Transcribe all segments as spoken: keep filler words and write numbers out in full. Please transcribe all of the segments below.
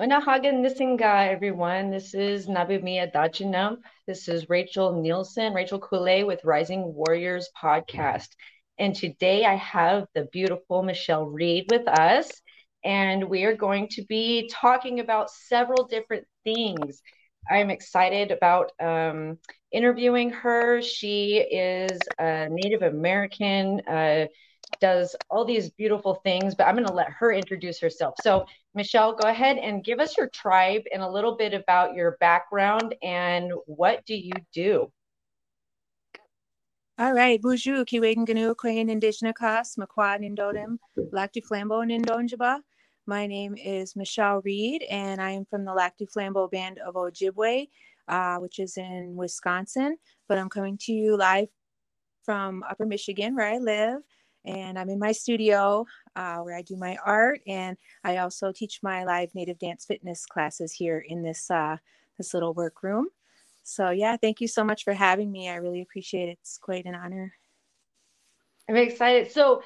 Unahagan Nisinga, everyone. This is Nabumiya Dajinam. This is Rachel Nielsen, Rachel Kulei with Rising Warriors podcast. And today I have the beautiful Michelle Reed with us. And we are going to be talking about several different things. I'm excited about um, interviewing her. She is a Native American, uh, does all these beautiful things, but I'm going to let her introduce herself. So Michelle, go ahead and give us your tribe and a little bit about your background and what do you do? All right. Bonjour, Kiwaden Gnu, Kwayan Indigenacos, Makwa Nindodem, Lac du Flambeau Nindonjaba. My name is Michelle Reed, and I am from the Lac du Flambeau Band of Ojibwe, uh, which is in Wisconsin. But I'm coming to you live from Upper Michigan, where I live. And I'm in my studio uh, where I do my art. And I also teach my live Native Dance Fitness classes here in this, uh, this little workroom. So, yeah, thank you so much for having me. I really appreciate it. It's quite an honor. I'm excited. So,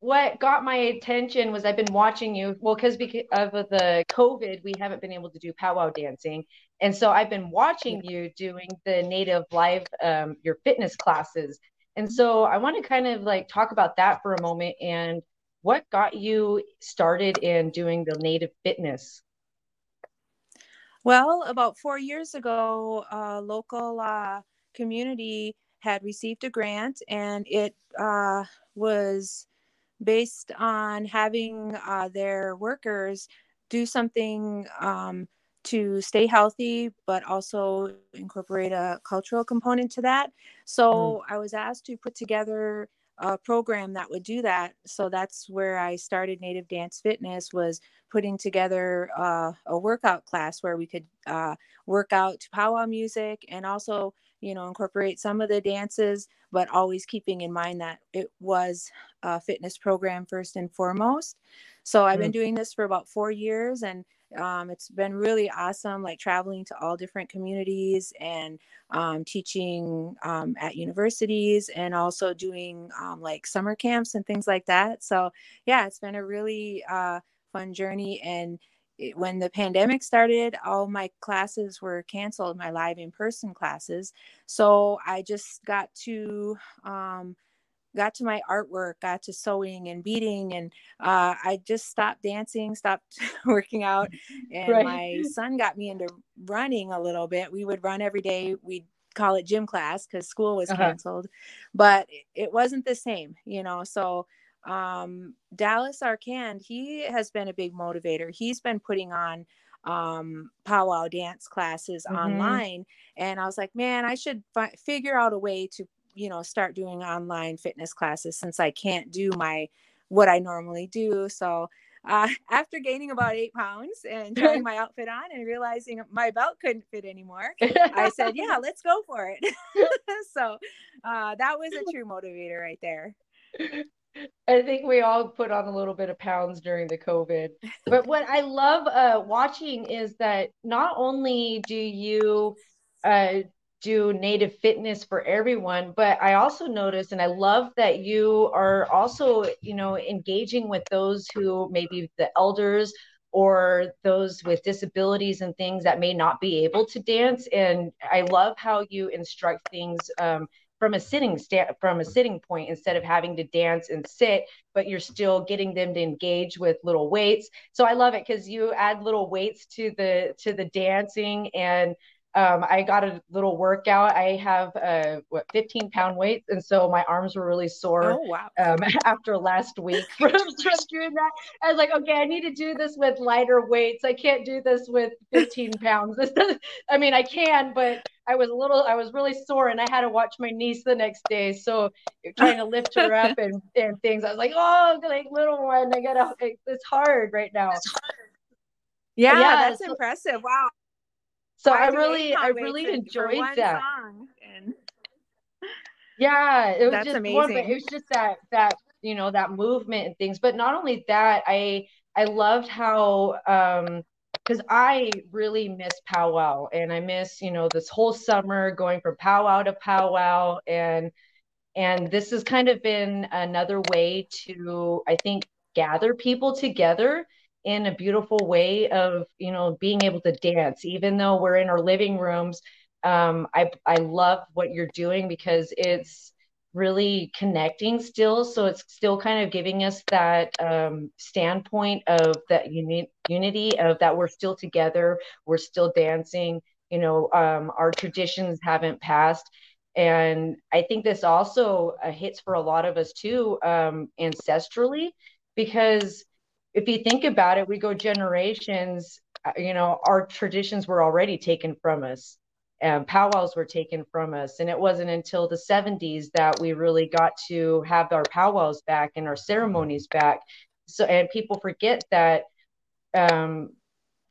what got my attention was I've been watching you. Well, because of the COVID, we haven't been able to do powwow dancing. And so I've been watching you doing the Native live, um, your fitness classes. And so I want to kind of like talk about that for a moment. And what got you started in doing the Native fitness? Well, about four years ago, a local uh, community had received a grant, and it uh, was based on having uh, their workers do something um, to stay healthy, but also incorporate a cultural component to that. So mm. I was asked to put together a program that would do that. So that's where I started Native Dance Fitness, was putting together uh, a workout class where we could uh, work out to powwow music and also, you know, incorporate some of the dances, but always keeping in mind that it was a fitness program first and foremost. So I've been doing this for about four years and um, it's been really awesome, like traveling to all different communities and um, teaching um, at universities and also doing um, like summer camps and things like that. So yeah, it's been a really uh, fun journey. And it, when the pandemic started, all my classes were canceled, my live in-person classes. So I just got to um, got to my artwork, got to sewing and beading, and uh, I just stopped dancing, stopped working out, and right. My son got me into running a little bit. We would run every day. We'd call it gym class because school was canceled, uh-huh. But it wasn't the same, you know, so um Dallas Arcand, he has been a big motivator. He's been putting on um powwow dance classes mm-hmm. online, and I was like, man, I should fi- figure out a way to, you know, start doing online fitness classes since I can't do my what I normally do. So uh after gaining about eight pounds and trying my outfit on and realizing my belt couldn't fit anymore, I said, yeah, let's go for it. So uh that was a true motivator right there. I think we all put on a little bit of pounds during the COVID. But what I love uh, watching is that not only do you uh, do Native fitness for everyone, but I also noticed, and I love that you are also, you know, engaging with those who maybe the elders or those with disabilities and things that may not be able to dance. And I love how you instruct things um From a sitting sta- from a sitting point instead of having to dance and sit, but you're still getting them to engage with little weights. So I love it because you add little weights to the to the dancing. And um, I got a little workout. I have uh, what fifteen pound weights, and so my arms were really sore. Oh, wow. um, after last week from just doing that. I was like, okay, I need to do this with lighter weights. I can't do this with fifteen pounds. This doesn't, I mean, I can, but I was a little, I was really sore, and I had to watch my niece the next day. So trying to lift her up and, and things, I was like, oh, like little one, I gotta, it's hard right now. Yeah, yeah that's so impressive. Wow. So I, I really, I really enjoyed that. And... Yeah, it was that's just amazing. One, but it was just that, that, you know, that movement and things. But not only that, I, I loved how, um, because I really miss powwow, and I miss, you know, this whole summer going from powwow to powwow. And, and this has kind of been another way to, I think, gather people together in a beautiful way of, you know, being able to dance, even though we're in our living rooms. Um, I, I love what you're doing because it's really connecting still. So it's still kind of giving us that um, standpoint of that uni- unity of that we're still together. We're still dancing, you know, um, our traditions haven't passed. And I think this also uh, hits for a lot of us too, um, ancestrally, because if you think about it, we go generations, you know, our traditions were already taken from us. Um, powwows were taken from us. And it wasn't until the seventies that we really got to have our powwows back and our ceremonies back. So, and people forget that um,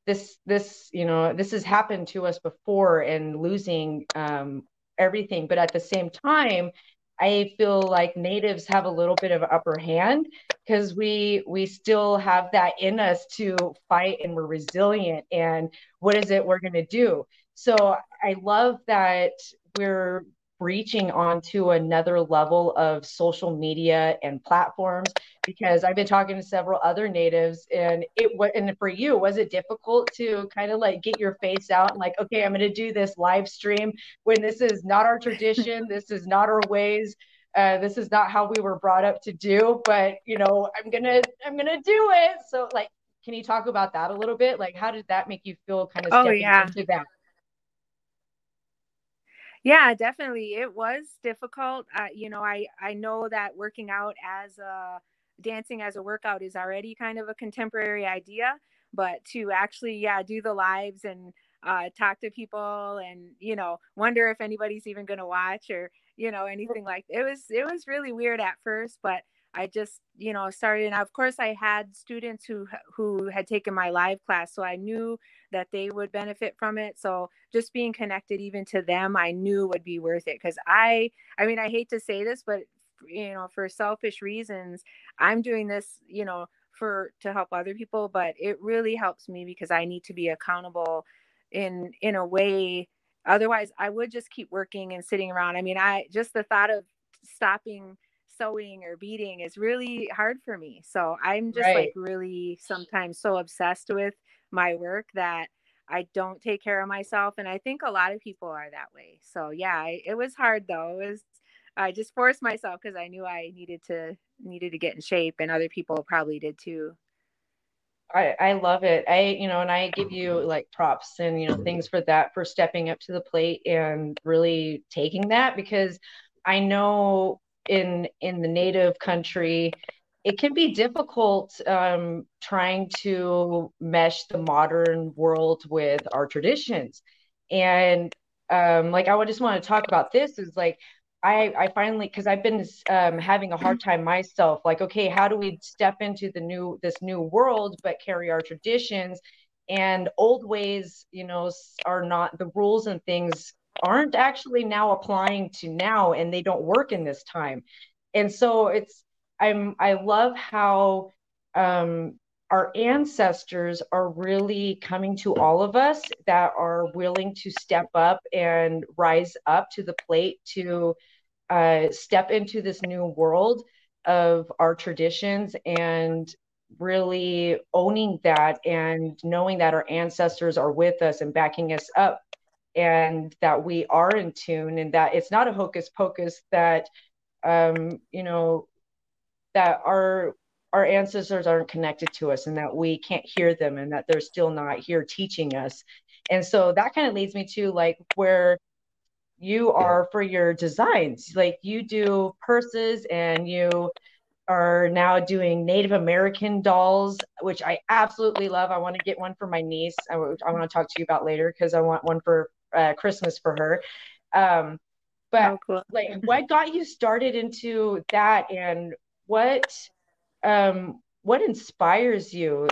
this, this, you know, this has happened to us before, and losing um, everything. But at the same time, I feel like natives have a little bit of an upper hand because we we still have that in us to fight, and we're resilient. And what is it we're going to do? So I love that we're reaching onto another level of social media and platforms, because I've been talking to several other natives, and it and for you, was it difficult to kind of like get your face out and like, okay, I'm going to do this live stream when this is not our tradition, this is not our ways, uh, this is not how we were brought up to do, but you know, I'm gonna I'm gonna do it. So like, can you talk about that a little bit? Like, how did that make you feel? Kind of oh, stepping yeah. into that. Yeah, definitely. It was difficult. Uh, you know, I, I know that working out as a dancing as a workout is already kind of a contemporary idea, but to actually, yeah, do the lives and uh, talk to people and, you know, wonder if anybody's even going to watch or, you know, anything like it was, it was really weird at first, but I just, you know, started. And of course I had students who, who had taken my live class, so I knew that they would benefit from it. So just being connected even to them, I knew would be worth it. Cause I, I mean, I hate to say this, but you know, for selfish reasons, I'm doing this, you know, for, to help other people, but it really helps me because I need to be accountable in, in a way. Otherwise I would just keep working and sitting around. I mean, I just, the thought of stopping sewing or beading is really hard for me. So I'm just right. like really sometimes so obsessed with my work that I don't take care of myself. And I think a lot of people are that way. So yeah, I, it was hard though. It was, I just forced myself because I knew I needed to, needed to get in shape, and other people probably did too. I, I love it. I, you know, and I give you like props and, you know, things for that, for stepping up to the plate and really taking that, because I know in in the native country it can be difficult um trying to mesh the modern world with our traditions. And um like I would just want to talk about this is like I I finally, because I've been um having a hard time myself, like, okay, how do we step into the new this new world but carry our traditions and old ways, you know, are not the rules and things aren't actually now applying to now, and they don't work in this time. And so it's, I'm, I love how um, our ancestors are really coming to all of us that are willing to step up and rise up to the plate to uh, step into this new world of our traditions, and really owning that and knowing that our ancestors are with us and backing us up, and that we are in tune, and that it's not a hocus pocus, that, um, you know, that our, our ancestors aren't connected to us, and that we can't hear them, and that they're still not here teaching us. And so that kind of leads me to like where you are for your designs. Like you do purses, and you are now doing Native American dolls, which I absolutely love. I want to get one for my niece. I, w- I want to talk to you about later because I want one for uh, Christmas for her. Um, but oh, cool. Like, what got you started into that, and what um, what inspires you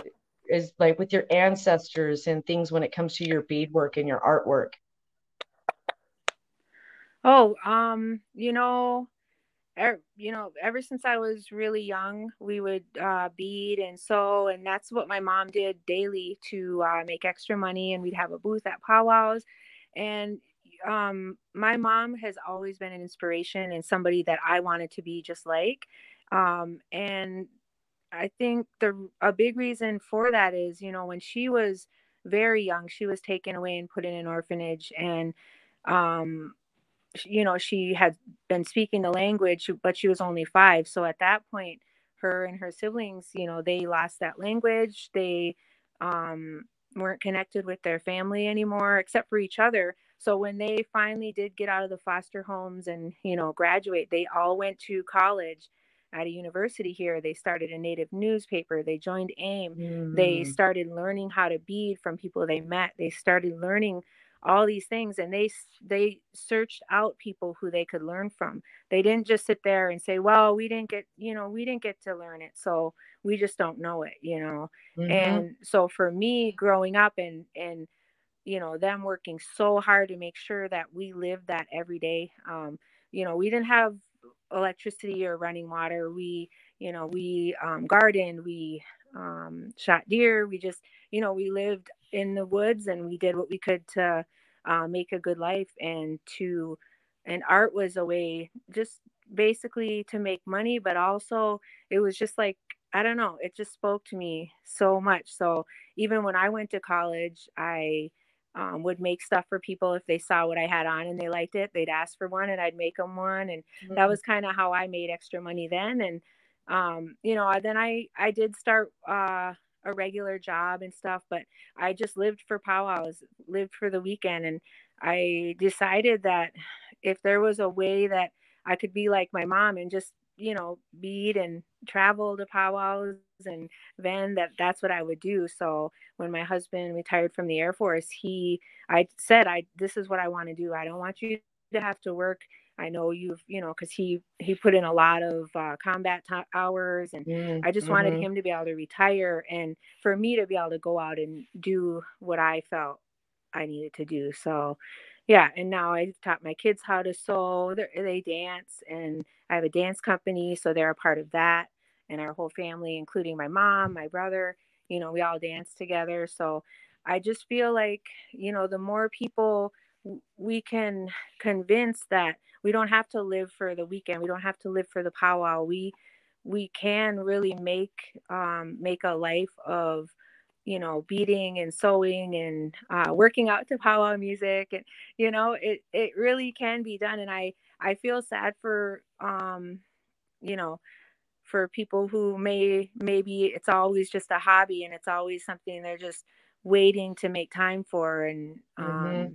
is like with your ancestors and things when it comes to your beadwork and your artwork? Oh, um, you know, you know, ever since I was really young, we would uh, bead and sew. And that's what my mom did daily to uh, make extra money. And we'd have a booth at powwows. And um, my mom has always been an inspiration and somebody that I wanted to be just like. Um, and I think the a big reason for that is, you know, when she was very young, she was taken away and put in an orphanage. And, um, you know, she had been speaking the language, but she was only five. So at that point, her and her siblings, you know, they lost that language. They um, weren't connected with their family anymore, except for each other. So when they finally did get out of the foster homes and, you know, graduate, they all went to college at a university here. They started a Native newspaper. They joined AIM. Mm. They started learning how to bead from people they met. They started learning all these things, and they they searched out people who they could learn from. They didn't just sit there and say, well, we didn't get, you know, we didn't get to learn it, so we just don't know it, you know. Mm-hmm. And so for me growing up and, and, you know, them working so hard to make sure that we lived that every day. Um, you know, we didn't have electricity or running water. We, you know, we um, gardened, we um, shot deer. We just, you know, we lived in the woods, and we did what we could to uh, make a good life. And to, and art was a way just basically to make money, but also it was just like, I don't know, it just spoke to me so much. So even when I went to college, I Um, would make stuff for people. If they saw what I had on and they liked it, they'd ask for one and I'd make them one. And mm-hmm. that was kind of how I made extra money then. And, um, you know, then I, I did start uh, a regular job and stuff, but I just lived for powwows, lived for the weekend. And I decided that if there was a way that I could be like my mom and just, you know, bead and travel to powwows and then that that's what I would do. So when my husband retired from the Air Force, he, I said, I, this is what I want to do. I don't want you to have to work. I know you've, you know, cause he, he put in a lot of uh, combat t- hours and mm, I just mm-hmm. wanted him to be able to retire and for me to be able to go out and do what I felt I needed to do. So yeah. And now I taught my kids how to sew. They're, they dance, and I have a dance company. So they're a part of that. And our whole family, including my mom, my brother, you know, we all dance together. So I just feel like, you know, the more people we can convince that we don't have to live for the weekend, we don't have to live for the powwow, we, we can really make, um, make a life of, you know, beading and sewing and uh, working out to powwow music. And, you know, it, it really can be done. And I, I feel sad for, um, you know, for people who may, maybe it's always just a hobby and it's always something they're just waiting to make time for. And, um, mm-hmm.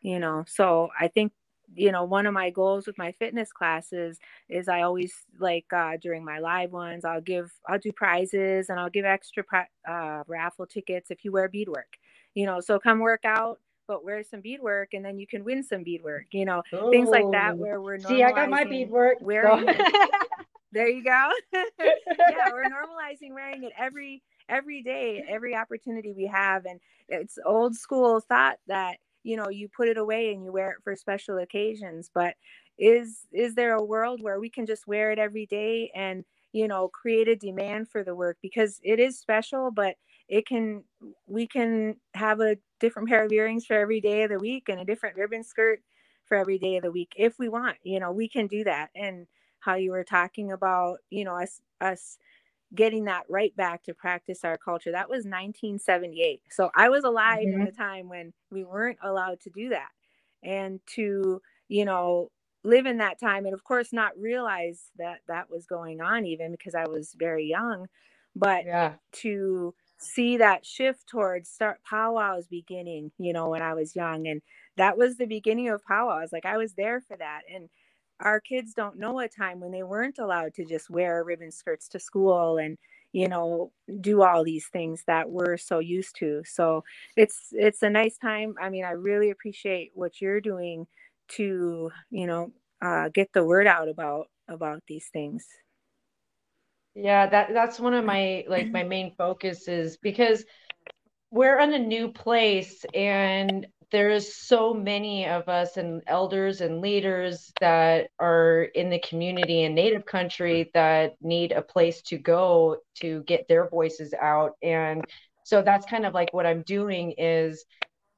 you know, so I think, you know, one of my goals with my fitness classes is I always like, uh, during my live ones, I'll give, I'll do prizes and I'll give extra pri- uh, raffle tickets if you wear beadwork, you know, so come work out, but wear some beadwork and then you can win some beadwork, you know, oh. things like that where we're normalizing. See, I got my beadwork. Wearing so. it. There you go. Yeah, we're normalizing wearing it every, every day, every opportunity we have. And it's old school thought that, you know, you put it away and you wear it for special occasions, but is, is there a world where we can just wear it every day and, you know, create a demand for the work because it is special, but it can, we can have a different pair of earrings for every day of the week and a different ribbon skirt for every day of the week. If we want, you know, we can do that. And how you were talking about, you know, us, us getting that right back to practice our culture. That was nineteen seventy-eight. So I was alive mm-hmm. in the time when we weren't allowed to do that and to, you know, live in that time. And of course not realize that that was going on even because I was very young, but yeah. to see that shift towards start powwows beginning, you know, when I was young, and that was the beginning of powwows. Like I was there for that. And our kids don't know a time when they weren't allowed to just wear ribbon skirts to school and, you know, do all these things that we're so used to. So it's, it's a nice time. I mean, I really appreciate what you're doing to, you know, uh, get the word out about, about these things. Yeah. That, that's one of my, like my main focuses because we're in a new place and there's so many of us and elders and leaders that are in the community and Native country that need a place to go to get their voices out. And so that's kind of like what I'm doing is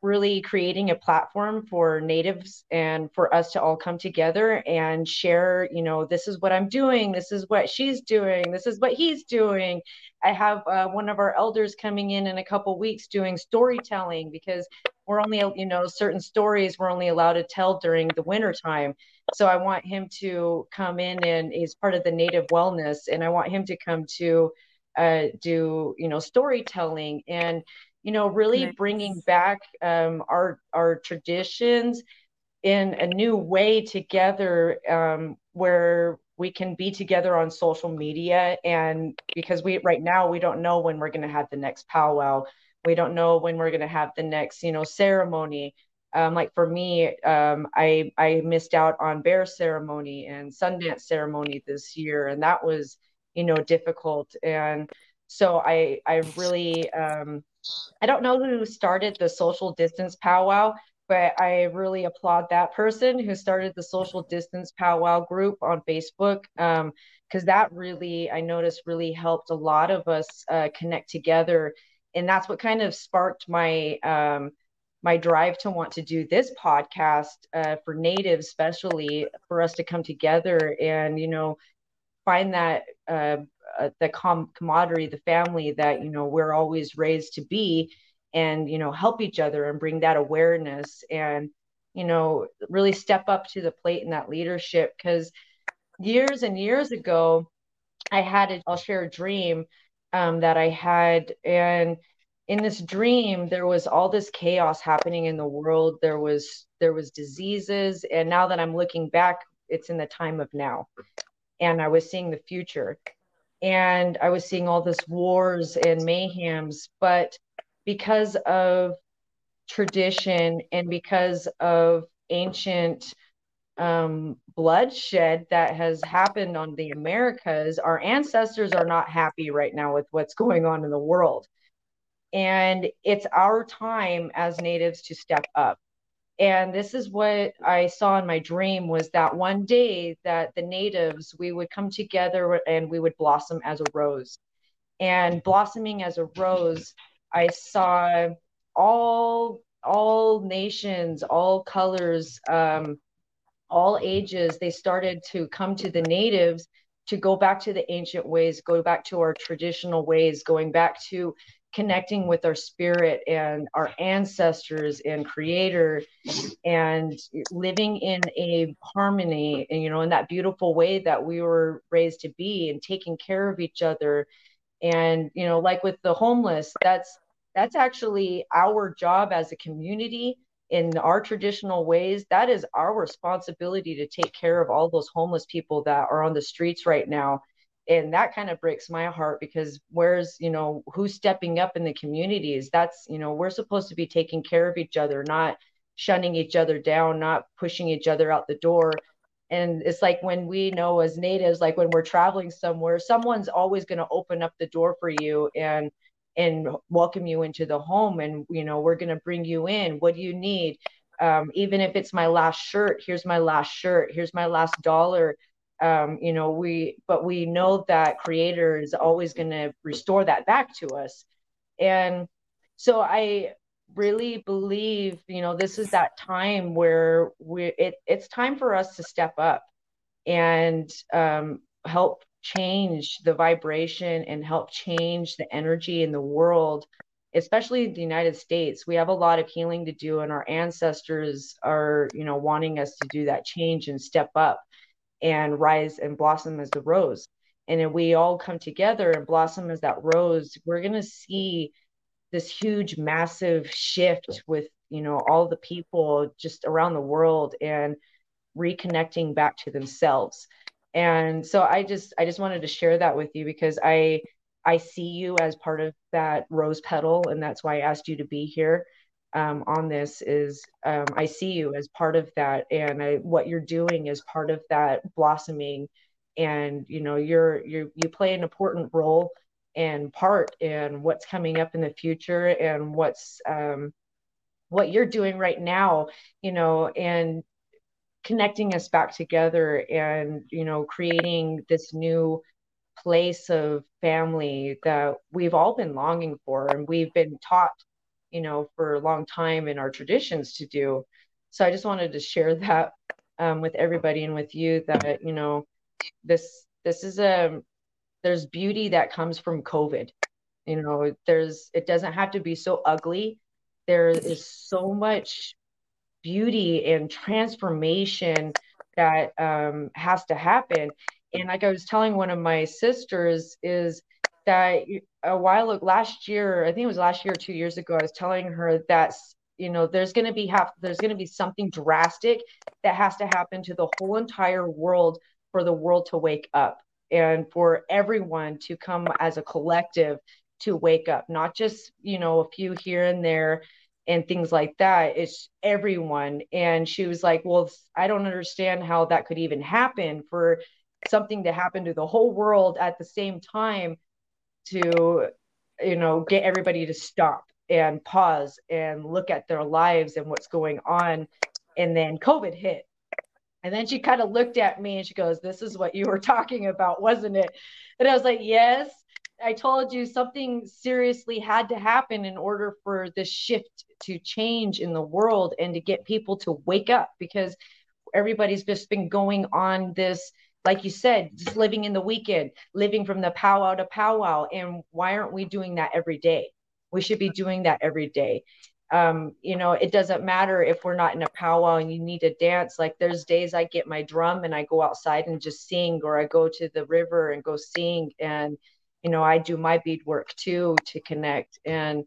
really creating a platform for natives and for us to all come together and share, you know, this is what I'm doing, this is what she's doing, this is what he's doing. I have uh, one of our elders coming in in a couple weeks doing storytelling, because we're only, you know, certain stories we're only allowed to tell during the winter time. So I want him to come in, and he's part of the Native Wellness, and I want him to come to uh, do, you know, storytelling, and, you know, really nice. Bringing back um, our our traditions in a new way together, um, where we can be together on social media. And because we right now, we don't know when we're going to have the next powwow. We don't know when we're going to have the next, you know, ceremony. Um, like for me, um, I, I missed out on bear ceremony and Sundance ceremony this year. And that was, you know, difficult. And so I, I really, um, I don't know who started the social distance powwow, but I really applaud that person who started the social distance powwow group on Facebook, um, because that really, I noticed, really helped a lot of us uh, connect together. And that's what kind of sparked my um, my drive to want to do this podcast uh, for natives, especially for us to come together and, you know, find that uh, uh, the com- camaraderie, the family that, you know, we're always raised to be, and, you know, help each other and bring that awareness and, you know, really step up to the plate in that leadership. Because years and years ago, I had a, I'll share a dream um, that I had. And in this dream, there was all this chaos happening in the world. There was, there was diseases. And now that I'm looking back, it's in the time of now. And I was seeing the future, and I was seeing all this wars and mayhems, but because of tradition and because of ancient um, bloodshed that has happened on the Americas, our ancestors are not happy right now with what's going on in the world. And it's our time as natives to step up. And this is what I saw in my dream, was that one day that the natives, we would come together and we would blossom as a rose. And blossoming as a rose, I saw all, all nations, all colors, um, all ages, they started to come to the natives to go back to the ancient ways, go back to our traditional ways, going back to connecting with our spirit and our ancestors and creator, and living in a harmony and, you know, in that beautiful way that we were raised to be, and taking care of each other. And, you know, like with the homeless, that's, that's actually our job as a community in our traditional ways. That is our responsibility to take care of all those homeless people that are on the streets right now. And that kind of breaks my heart, because where's, you know, who's stepping up in the communities? That's, you know, we're supposed to be taking care of each other, not shutting each other down, not pushing each other out the door. And it's like when we know as natives, like when we're traveling somewhere, someone's always going to open up the door for you and and welcome you into the home. And, you know, we're going to bring you in. What do you need? Um, even if it's my last shirt, here's my last shirt, here's my last dollar. Um, you know, we, but we know that creator is always going to restore that back to us. And so I really believe, you know, this is that time where we, it, it's time for us to step up and um, help change the vibration and help change the energy in the world, especially the United States. We have a lot of healing to do, and our ancestors are, you know, wanting us to do that change and step up and rise and blossom as the rose. And if we all come together and blossom as that rose, we're going to see this huge, massive shift with, you know, all the people just around the world and reconnecting back to themselves. And so I just, I just wanted to share that with you, because I, I see you as part of that rose petal. And that's why I asked you to be here um, on this is um, I see you as part of that. And I, what you're doing is part of that blossoming. And, you know, you're, you you play an important role and part in what's coming up in the future, and what's, um, what you're doing right now, you know, and connecting us back together and, you know, creating this new place of family that we've all been longing for. And we've been taught you know, for a long time in our traditions to do. So I just wanted to share that um, with everybody and with you that, you know, this, this is a, there's beauty that comes from COVID. You know, there's, it doesn't have to be so ugly. There is so much beauty and transformation that um, has to happen. And like I was telling one of my sisters is that a while ago, last year, I think it was last year, two years ago, I was telling her that, you know, there's going to be, have, there's going to be something drastic that has to happen to the whole entire world for the world to wake up and for everyone to come as a collective to wake up, not just, you know, a few here and there and things like that. It's everyone. And she was like, well, I don't understand how that could even happen, for something to happen to the whole world at the same time, to, you know, get everybody to stop and pause and look at their lives and what's going on. And then COVID hit. And then she kind of looked at me and she goes, this is what you were talking about, wasn't it? And I was like, yes, I told you something seriously had to happen in order for this shift to change in the world and to get people to wake up, because everybody's just been going on this, like you said, just living in the weekend, living from the powwow to powwow. And why aren't we doing that every day? We should be doing that every day. Um, you know, it doesn't matter if we're not in a powwow and you need to dance. Like there's days I get my drum and I go outside and just sing, or I go to the river and go sing. And, you know, I do my bead work too, to connect. And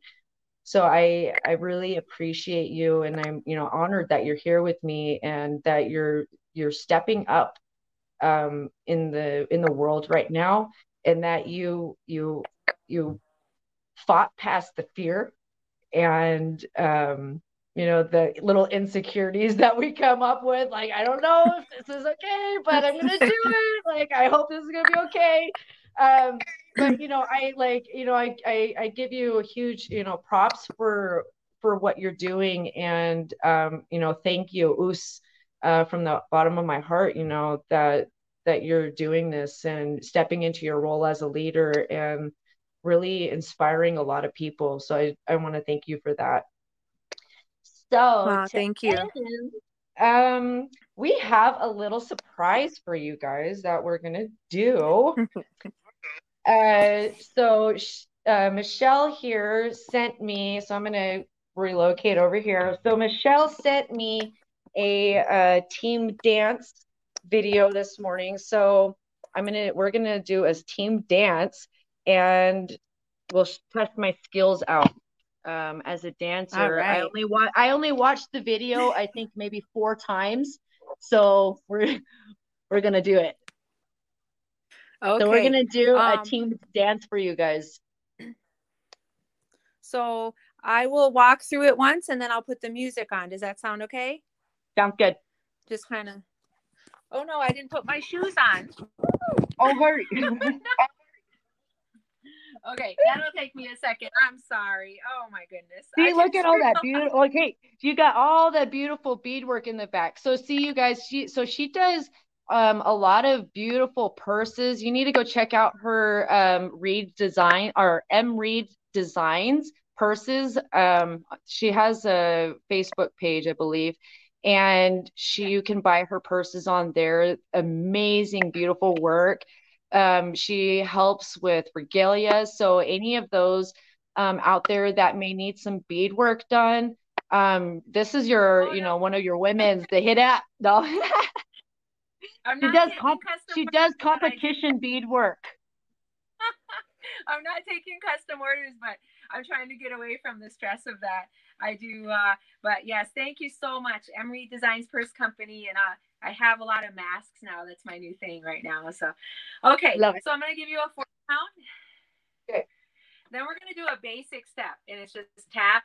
so I, I really appreciate you. And I'm, you know, honored that you're here with me and that you're, you're stepping up um, in the, in the world right now. And that you, you, you fought past the fear and, um, you know, the little insecurities that we come up with, like, I don't know if this is okay, but I'm going to do it. Like, I hope this is going to be okay. Um, but, you know, I like, you know, I, I, I give you a huge, you know, props for, for what you're doing. And, um, you know, thank you, Us, uh, from the bottom of my heart, you know, that, that you're doing this and stepping into your role as a leader and really inspiring a lot of people. So I, I want to thank you for that. So wow, thank you. End, um, we have a little surprise for you guys that we're going to do. uh, so uh, Michelle here sent me, so I'm going to relocate over here. So Michelle sent me a, a team dance video this morning. So I'm going to, we're going to do a team dance. And we'll test my skills out um, as a dancer. Right. I only wa- I only watched the video, I think maybe four times. So we're we're gonna do it. Okay. So we're gonna do um, a team dance for you guys. So I will walk through it once, and then I'll put the music on. Does that sound okay? Sounds good. Just kind of. Oh no, I didn't put my shoes on. Oh, hurry. Okay, that'll take me a second. I'm sorry. Oh my goodness. See, look at all that beautiful. Okay, you got all that beautiful beadwork in the back. So see, you guys. She so she does um a lot of beautiful purses. You need to go check out her um Reed Design or MReed Designs Purses. Um, she has a Facebook page, I believe, and she you can buy her purses on there. Amazing, beautiful work. Um, she helps with regalia. So any of those um, out there that may need some bead work done, um, this is your, oh, you know, no. one of your women's, the hit app. No. I'm not she does, comp- she does competition bead work. I'm not taking custom orders, but I'm trying to get away from the stress of that. I do. Uh, but yes, thank you so much. MReed Designs Purse Company. And uh, I have a lot of masks now. That's my new thing right now. So, okay. So I'm going to give you a four count. Okay. Then we're going to do a basic step. And it's just tap,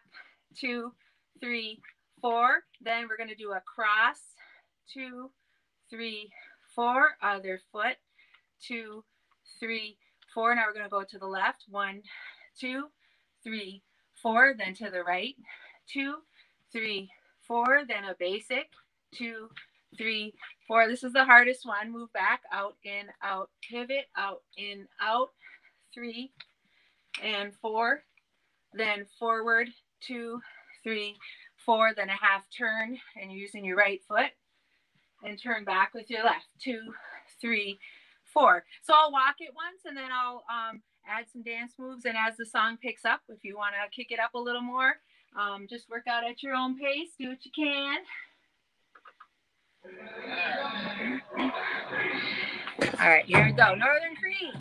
two, three, four. Then we're going to do a cross, two, three, four. Other foot, two, three, four. Now we're going to go to the left. One, two, three, four. Then to the right. Two, three, four. Then a basic, two, three, four. This is the hardest one. Move back, out, in, out, pivot, out, in, out, three, and four, then forward, two, three, four, then a half turn, and you're using your right foot, and turn back with your left, two, three, four. So I'll walk it once, and then I'll um, add some dance moves, and as the song picks up, if you want to kick it up a little more, um, just work out at your own pace, do what you can. All right, here we go, Northern Cree.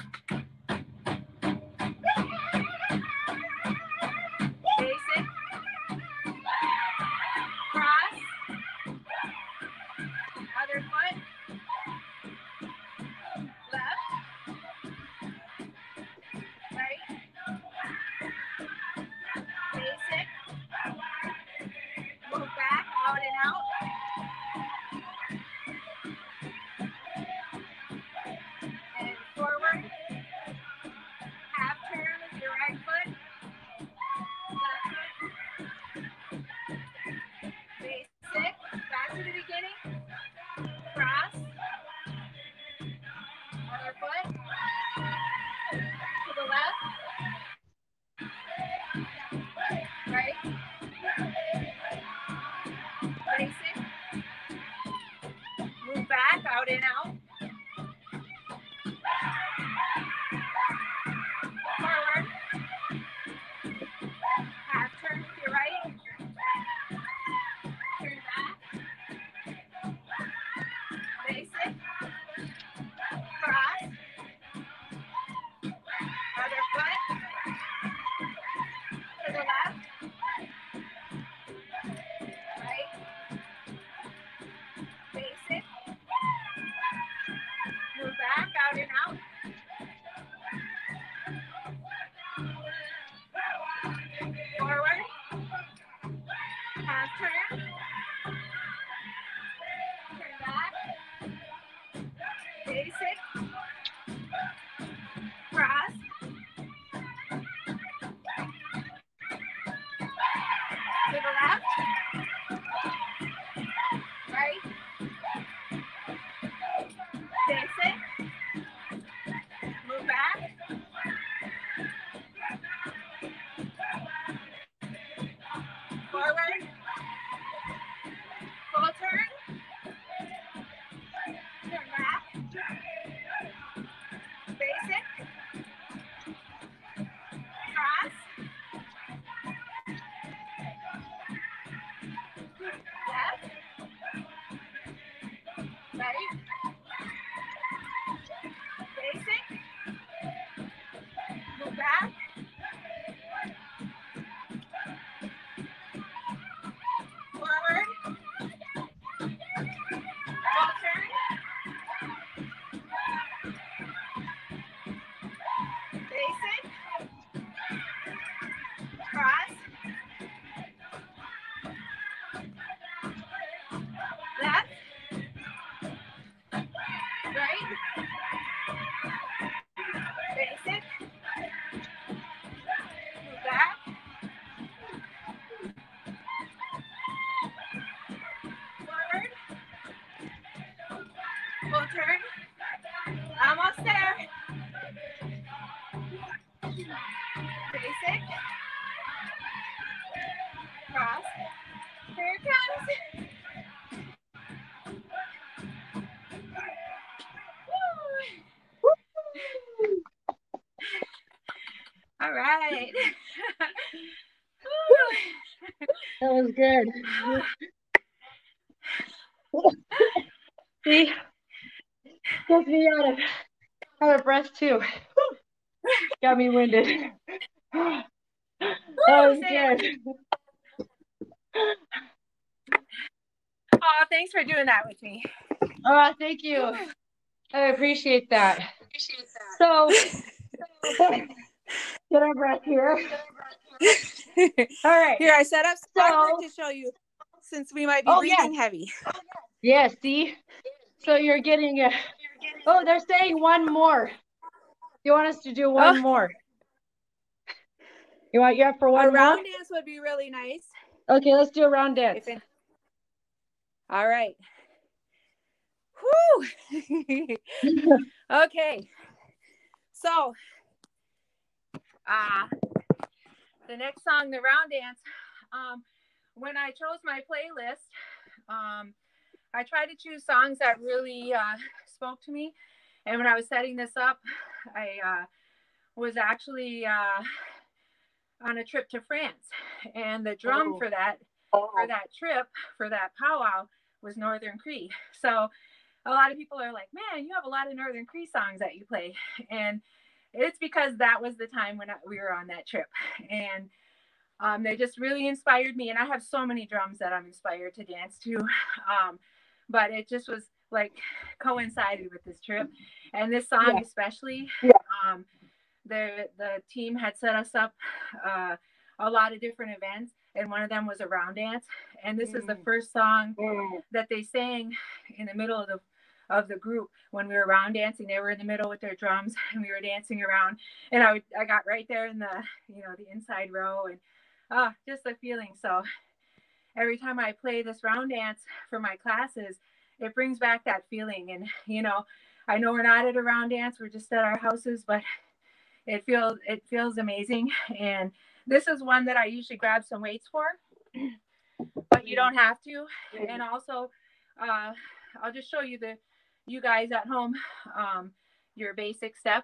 That was good. See, gets me out of out of breath too. Got me winded. That was good. Oh, thanks for doing that with me. Oh, thank you. I appreciate that. Appreciate that. So, so get our breath here. All right. Here, I set up so, to show you since we might be oh, breathing yeah. heavy. Yeah, see? So you're getting a, oh, they're saying one more. You want us to do one oh. more? You want you up for one a round more? Dance would be really nice. Okay, let's do a round dance. It, all right. Whoo! Okay. So, ah. Uh, the next song, the round dance, um, when I chose my playlist, um, I tried to choose songs that really uh, spoke to me. And when I was setting this up, I uh, was actually uh, on a trip to France. And the drum oh. for that oh. for that trip, for that powwow, was Northern Cree. So a lot of people are like, man, you have a lot of Northern Cree songs that you play. And it's because that was the time when I, we were on that trip. And um, they just really inspired me. And I have so many drums that I'm inspired to dance to. Um, but it just was like coincided with this trip. And this song yeah. especially, yeah. Um, the, the team had set us up uh, a lot of different events. And one of them was a round dance. And this mm. is the first song mm. that they sang in the middle of the of the group. When we were round dancing, they were in the middle with their drums and we were dancing around, and I would, I got right there in the, you know, the inside row, and oh, just the feeling. So every time I play this round dance for my classes, it brings back that feeling. And, you know, I know we're not at a round dance, we're just at our houses, but it feels, it feels amazing. And this is one that I usually grab some weights for, but you don't have to. And also, uh, I'll just show you the, you guys at home, um, your basic step.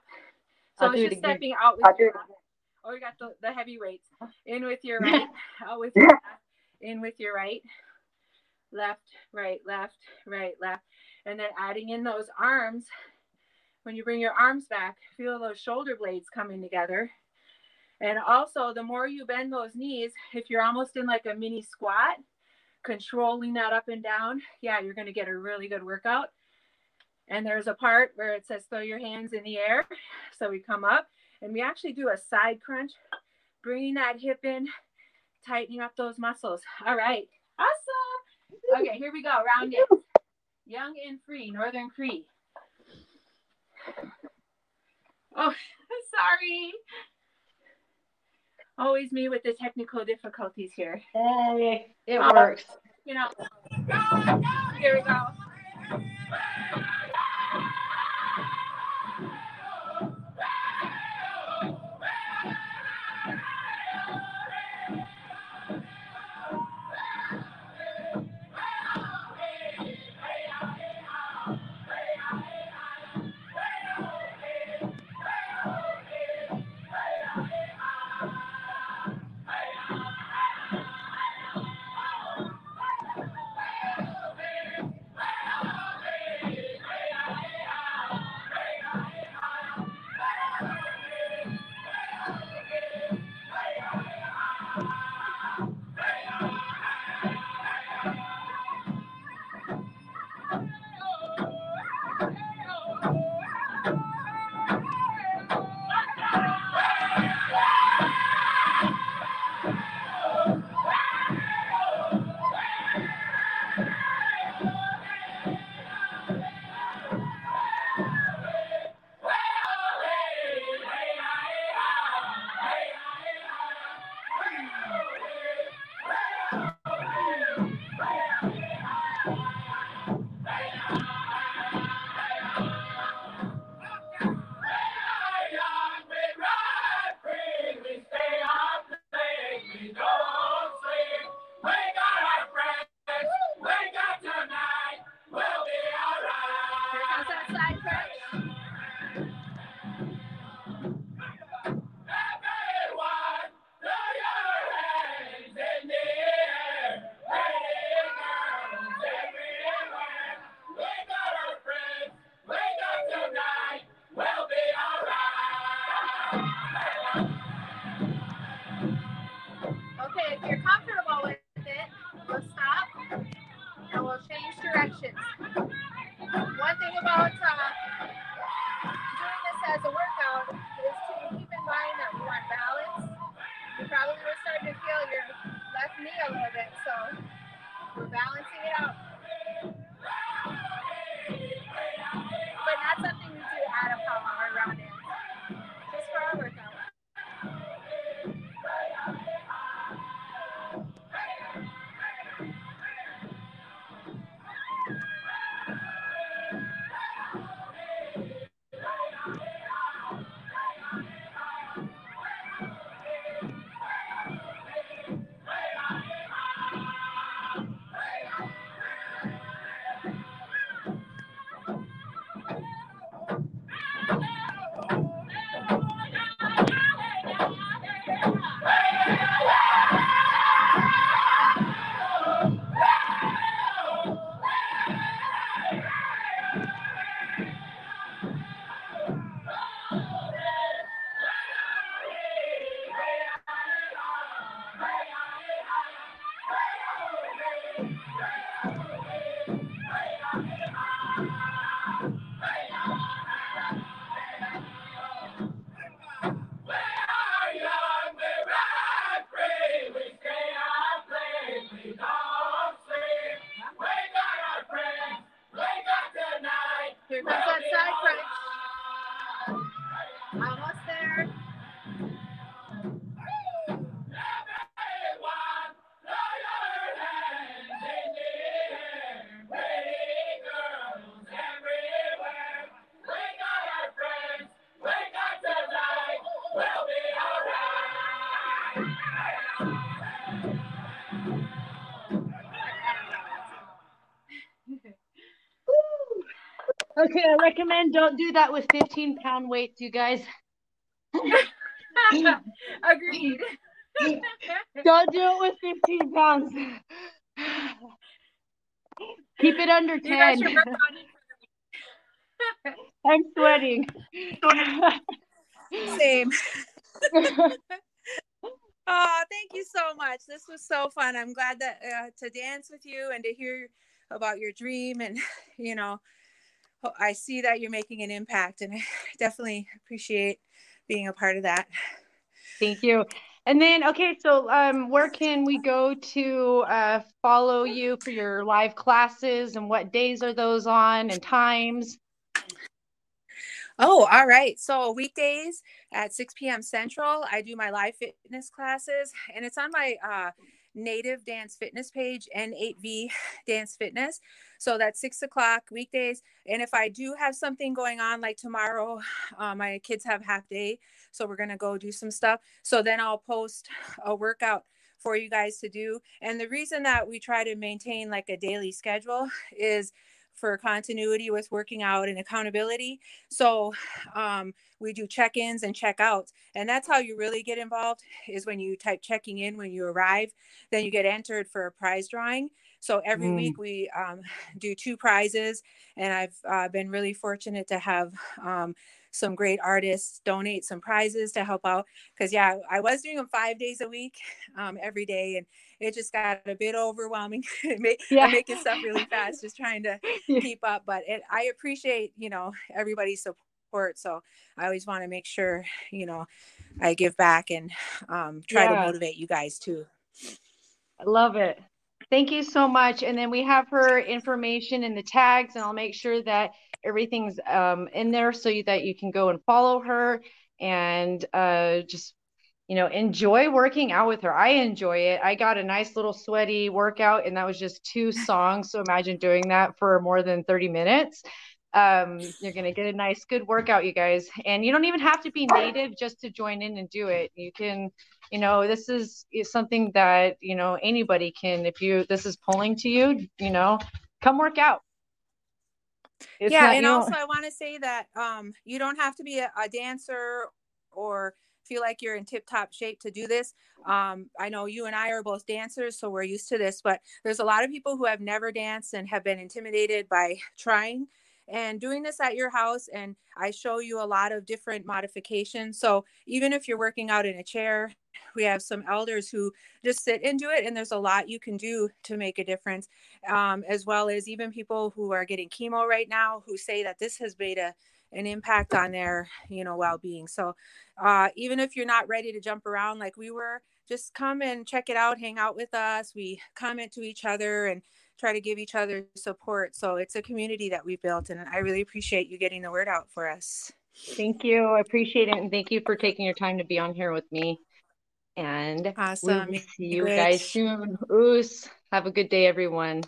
So I'll it's just it stepping out with I'll your left. Oh, you got the, the heavy weights. In with your right, out with your left, in with your right, left, right, left, right, left. And then adding in those arms. When you bring your arms back, feel those shoulder blades coming together. And also, the more you bend those knees, if you're almost in like a mini squat, controlling that up and down, yeah, you're going to get a really good workout. And there's a part where it says, throw your hands in the air. So we come up and we actually do a side crunch, bringing that hip in, tightening up those muscles. All right. Awesome. Okay, here we go. Round dance. Young and free, Northern Cree. Oh, sorry. Always me with the technical difficulties here. Hey, it um, works. You know. No, no, here we go. Okay, I recommend don't do that with fifteen pound weights, you guys. Agreed. Don't do it with fifteen pounds. Keep it under ten. You guys should work on it. I'm sweating. Same. Oh, thank you so much. This was so fun. I'm glad that uh, to dance with you and to hear about your dream. And, you know, I see that you're making an impact, and I definitely appreciate being a part of that. Thank you. And then, okay, so um, where can we go to uh, follow you for your live classes, and what days are those on and times? Oh, all right. So weekdays at six p m Central, I do my live fitness classes, and it's on my uh, N eight V Dance Fitness page, N eight V Dance Fitness. So that's six o'clock weekdays. And if I do have something going on, like tomorrow, uh, my kids have half day, so we're going to go do some stuff. So then I'll post a workout for you guys to do. And the reason that we try to maintain like a daily schedule is for continuity with working out and accountability. So um, we do check-ins and check-outs, and that's how you really get involved, is when you type checking in when you arrive, then you get entered for a prize drawing. So every mm. week we um, do two prizes, and I've uh, been really fortunate to have um, some great artists donate some prizes to help out. Cause yeah, I was doing them five days a week, um, every day. And it just got a bit overwhelming. Make, yeah. I'm making stuff really fast, just trying to yeah. keep up. But it, I appreciate, you know, everybody's support. So I always want to make sure, you know, I give back and um, try yeah. to motivate you guys too. I love it. Thank you so much. And then we have her information in the tags, and I'll make sure that everything's um, in there so you, that you can go and follow her and uh, just, you know, enjoy working out with her. I enjoy it. I got a nice little sweaty workout, and that was just two songs. So imagine doing that for more than thirty minutes. Um, you're going to get a nice, good workout, you guys. And you don't even have to be native just to join in and do it. You can, you know, this is, is something that, you know, anybody can, if you, this is pulling to you, you know, come work out. It's yeah. Not, and also I want to say that um, you don't have to be a, a dancer or feel like you're in tip top shape to do this. Um, I know you and I are both dancers, so we're used to this, but there's a lot of people who have never danced and have been intimidated by trying, and doing this at your house. And I show you a lot of different modifications. So even if you're working out in a chair, we have some elders who just sit and do it. And there's a lot you can do to make a difference, um, as well as even people who are getting chemo right now, who say that this has made a, an impact on their, you know, well-being. So uh, even if you're not ready to jump around like we were, just come and check it out, hang out with us. We comment to each other and try to give each other support. So it's a community that we built, and I really appreciate you getting the word out for us. Thank you. I appreciate it. And thank you for taking your time to be on here with me. And awesome. We will see you guys soon. Oos. Have a good day, everyone.